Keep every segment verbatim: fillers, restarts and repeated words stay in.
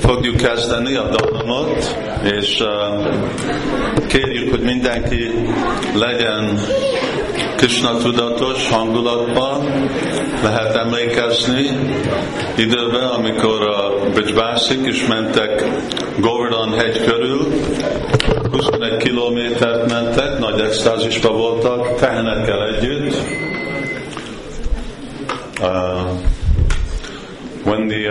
fogjuk kezdeni a dallamot, és kérjük, hogy mindenki legyen Krishna tudatos hangulatban. Lehet emlékezni időben, amikor a Brijbászik is mentek Govardhan hegy körül, huszonegy kilométert mentek, nagy extázisba voltak, tehenekkel együtt. Uh, when the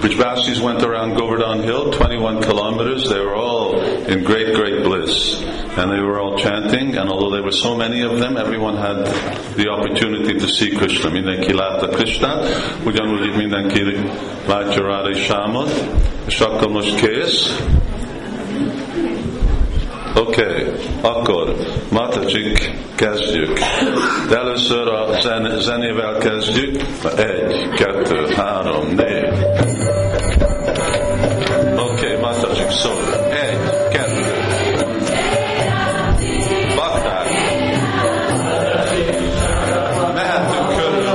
Brijbasis uh, went around Govardhan Hill, twenty-one kilometers, they were all in great, great bliss. And they were all chanting, and although there were so many of them, everyone had the opportunity to see Krishna. Mindenki látta Krishnát, ugyanúgy itt mindenki látja Ráda és Sámot. És akkor most kész. Oké, okay, akkor Matacsik, kezdjük. De először a zen- zenével kezdjük. Egy, kettő, három, négy. Oké, okay, Matacsik, szól. Egy, kettő. Bakták. Mehetünk körül.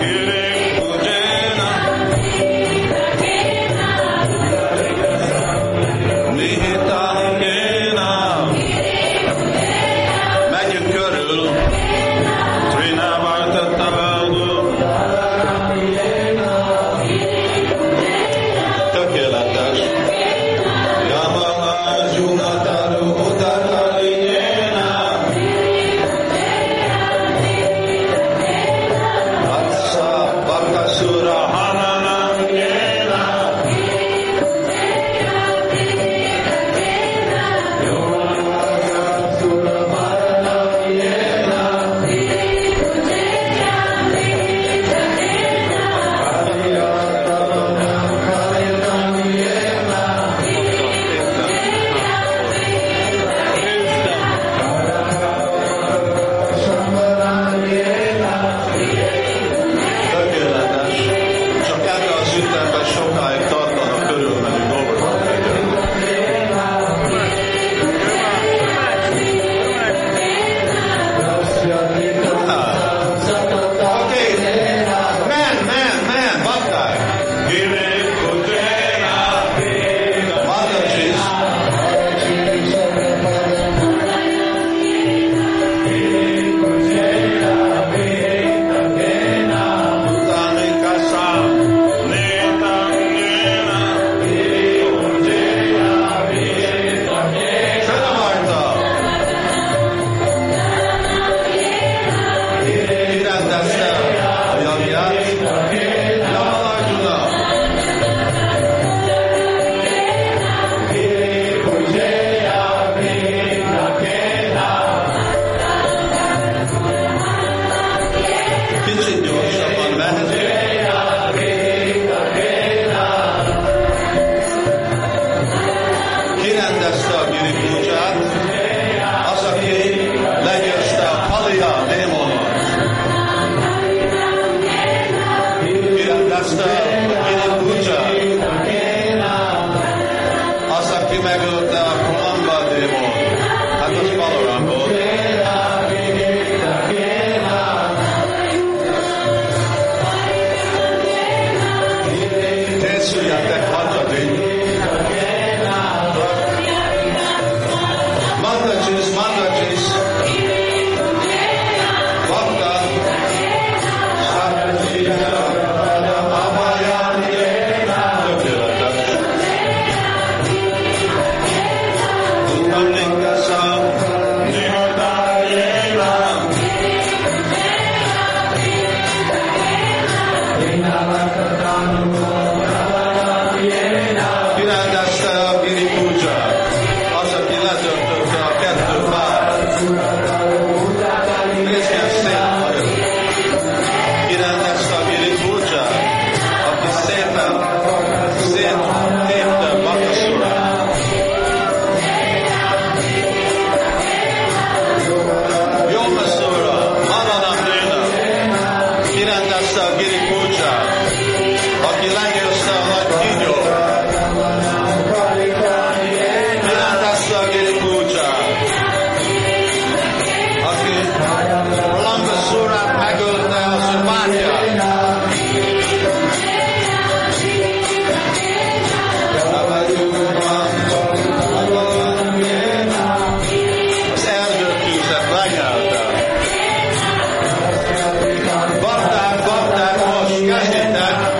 Giripujena. Nihita.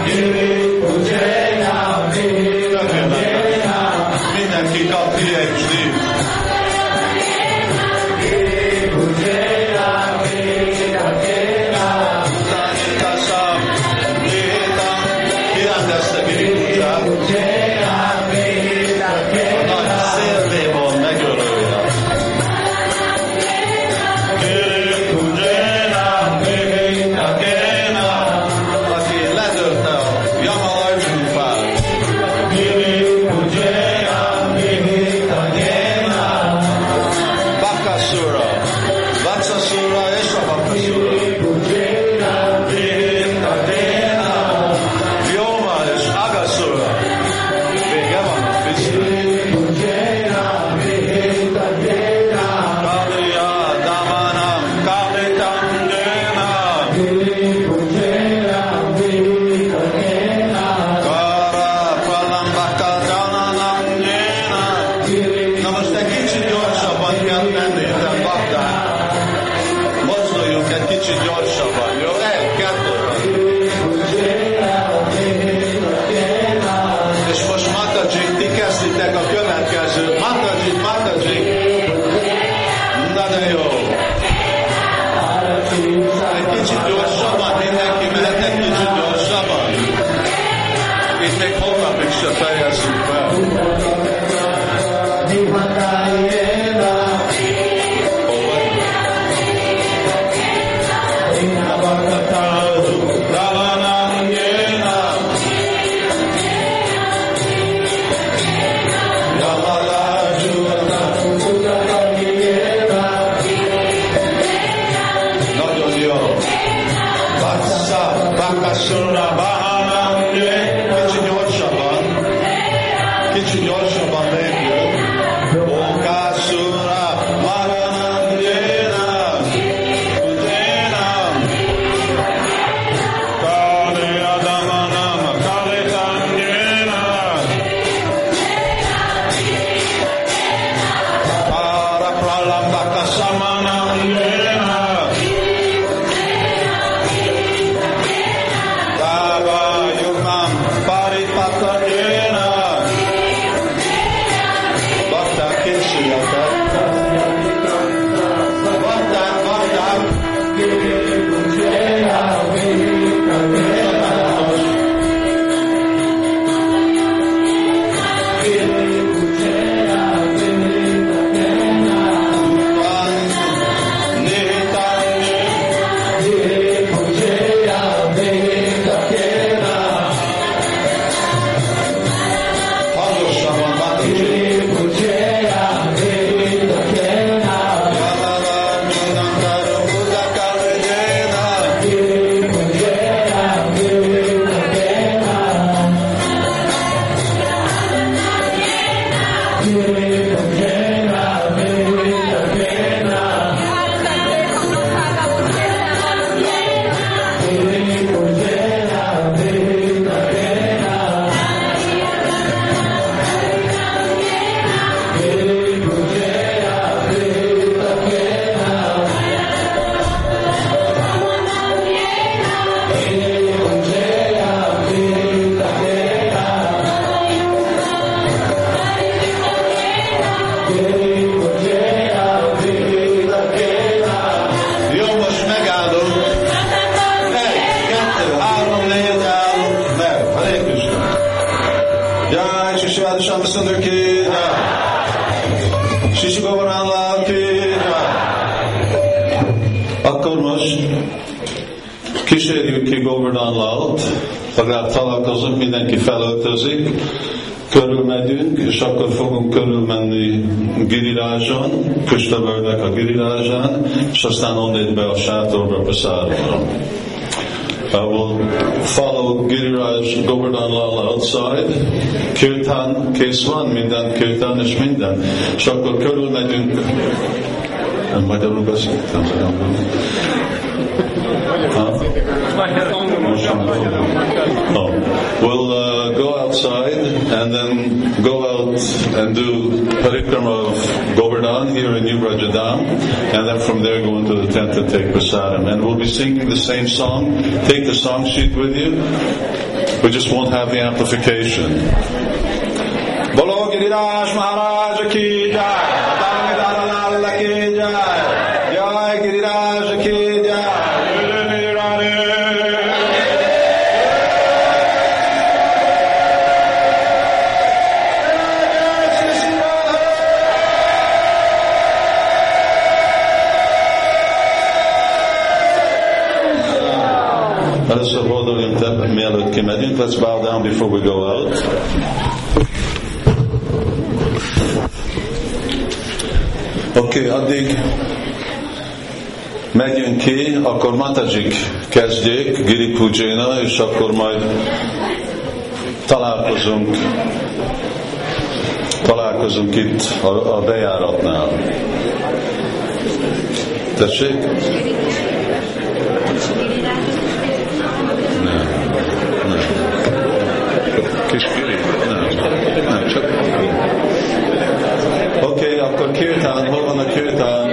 Giripujena, Giripujena, mindenki kap egy zsív. Giripujena, Giripujena, tanítassam, Giripujena, kirándezte Giripujena, a nagy szélvébon megölője. Giripujena, Giripujena, aki letörte a jamalaj búfát. Giripujena, Giripujena, Bakasura, Vatsasura és a Bakasura. Giripujena, Giripujena, Vyoma és Agasura. Vége van a fisztől. Kaliya damanam kalitam denam kara palam bakal dananam denam. Na most egy kicsit gyorsabban kell tennétem, Bakdán. Mozduljunk egy kicsit gyorsabban, jó? Egy, kettő. És most Matajik, ti kezditek a következő. Matajik, Matajik. Na de jó. Egy kicsit gyorsabban, mindenki mehet egy kicsit gyorsabban. Itt még holnapig se fejezzük fel. Nagyon jó. Baksa, Bakasura, Bahanam, kicsit gyorsabban. Kicsit gyorsabban lépjünk. Bakasura, Bahanam, Denam, Denam. Kaliya damanam, kalitam, Denam. Para pralam, Bakasamanam, Denam. Dava yukam, paripata, Denam. Bakta készüljetek. Bakták, bakták. Csodálatos. Van néhitányi. Hangosabban, Matajik. Jó, most megállunk. Egy, kettő, három, négy, állunk meg. Hare Krishna. Jai Shri Sivada Shambasundur ki jai. Shri Shri Govardhanlala ki jai. Akkor most kísérjük ki Govardhanlalat, legalább találkozunk, mindenki felöltözik, körülmegyünk, és akkor fogunk körülmenni Girirázson, Krishna völgynek a Girirázsán, és aztán onnét be a sátorba, Prasádra. I will follow Giriraj Govardhanlala outside. Kirtan kész van, minden kirtan és minden. És akkor körülmegyünk. Nem magyarul beszéltem, vagy angolul. Huh? No. We'll uh, go outside and then go out and do parikrama of Govardhan here in New Rajadam, and then from there go into the tent and take prasadam. And we'll be singing the same song. Take the song sheet with you. We just won't have the amplification. Bolo Giriraj Maharaj ki jai, ki jai, jai Giriraj ki jai. Először boldogjunk te, mielőtt kimegyünk. Let's bow down before we go out. Oké, okay, addig megyünk ki, akkor Matajik kezdjék, Giripujena, és akkor majd találkozunk, találkozunk itt a, a bejáratnál. Tessék? Oké, akkor kirtán, hol van a kirtán?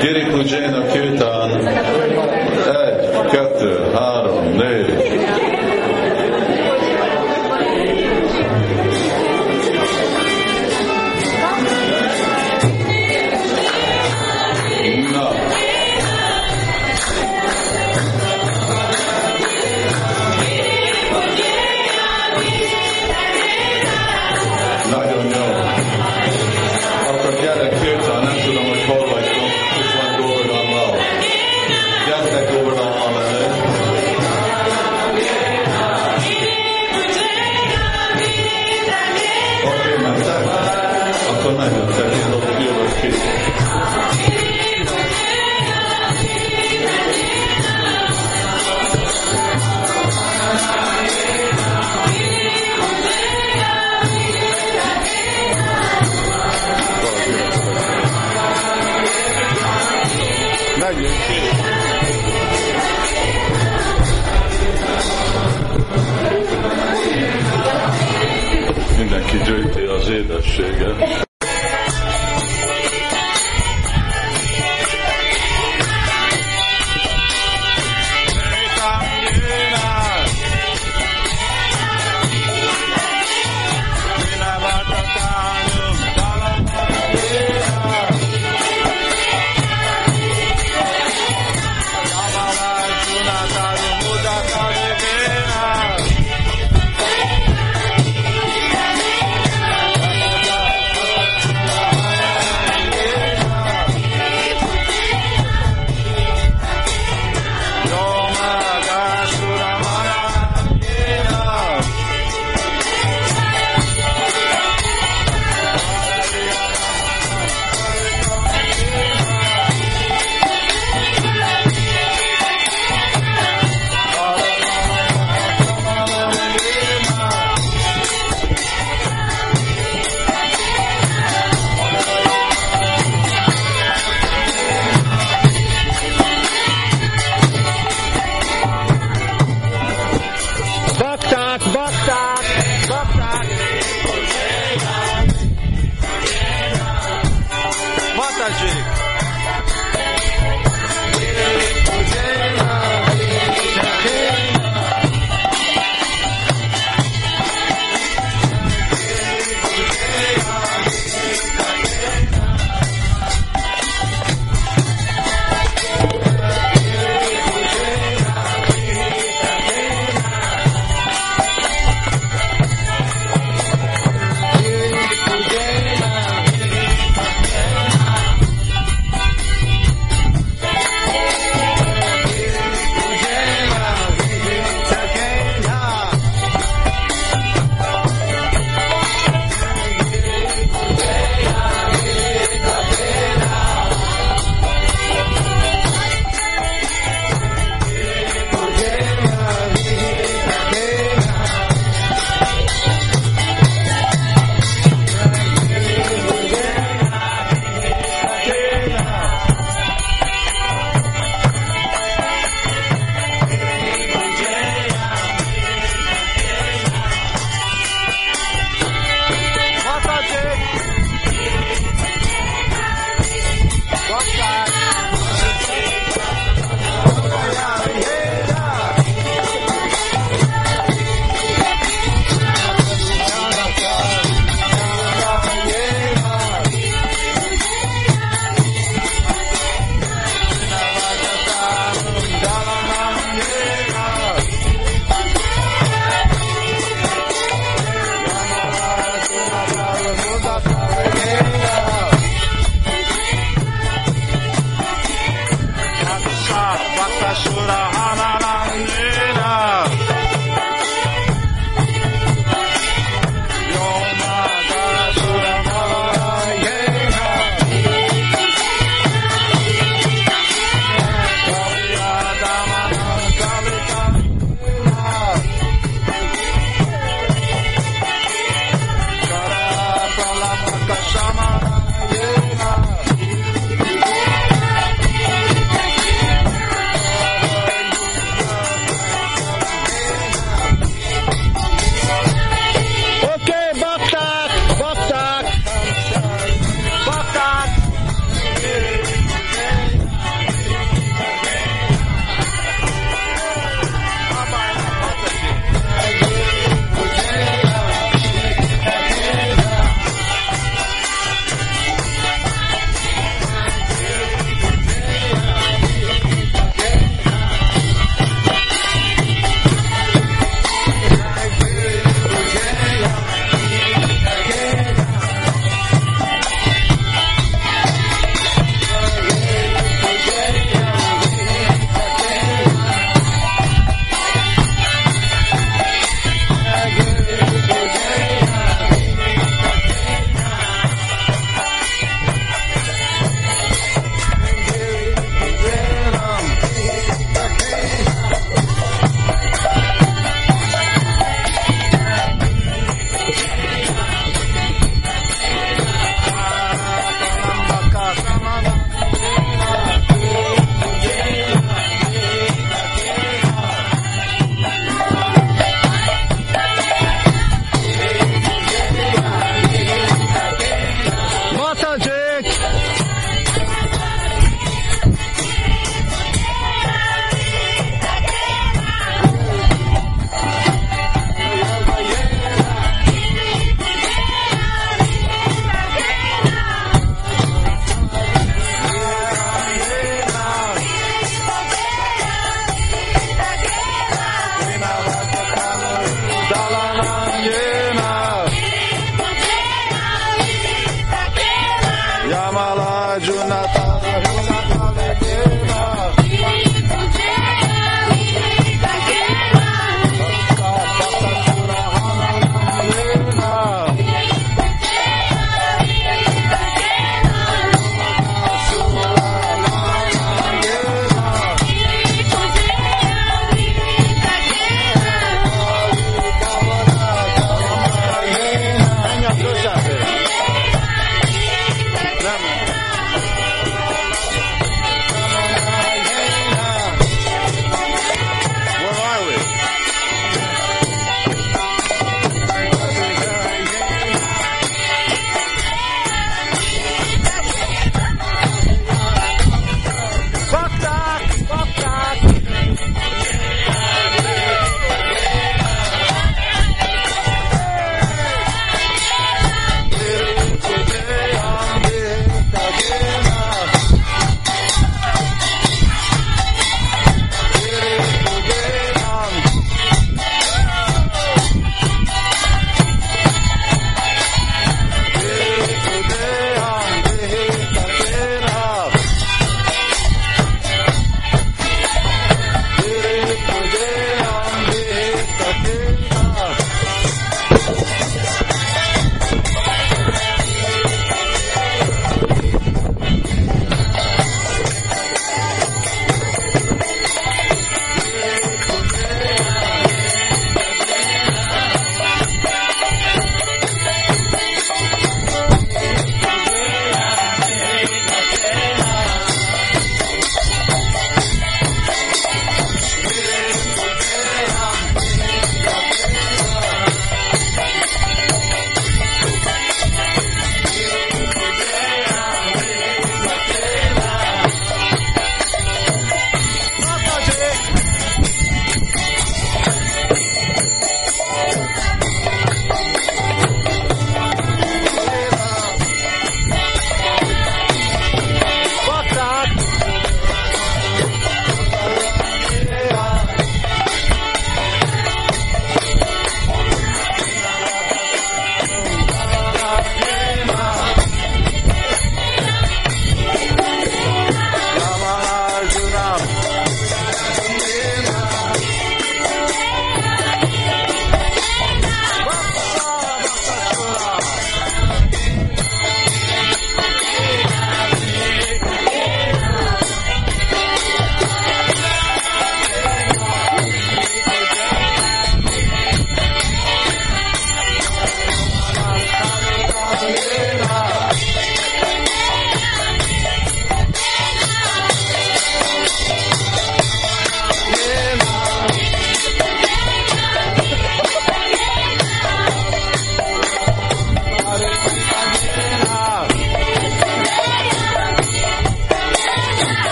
Giripujena kirtán. Egy, kettő, három, négy. Mindenki gyűjti az édességet.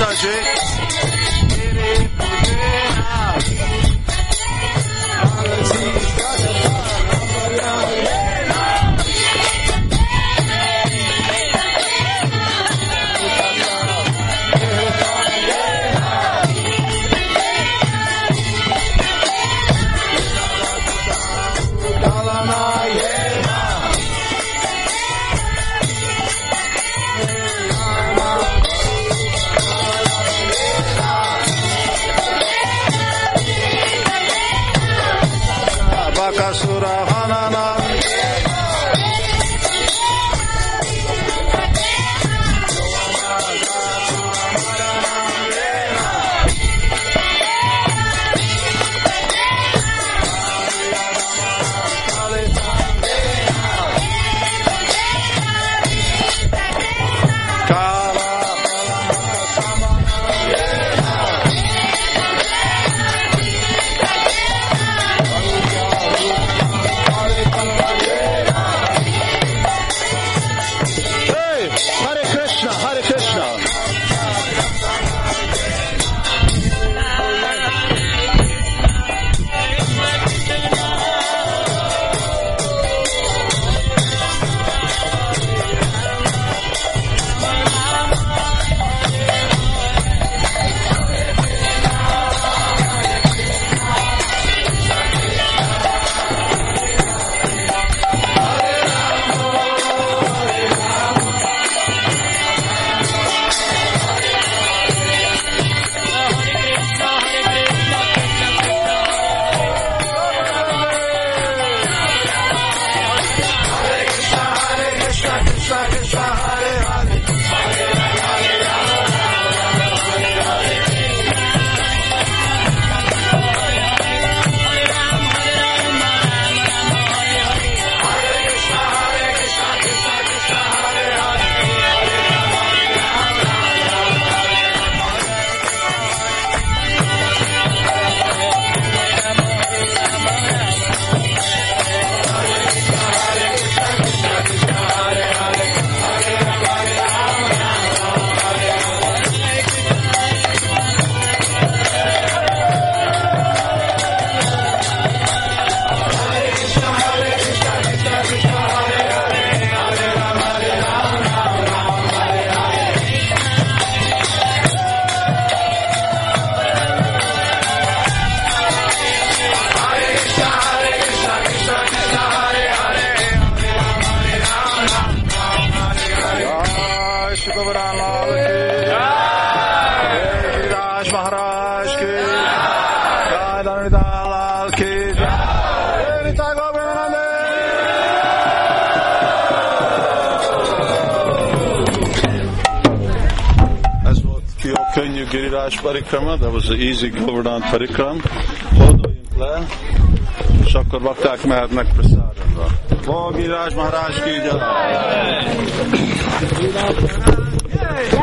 Utaže Parikram, that was the easy Govardhan parikram. Hodoyim plan. Shakkar vakták mehetnek prasadamra. Giriraj Maharaj ki jai.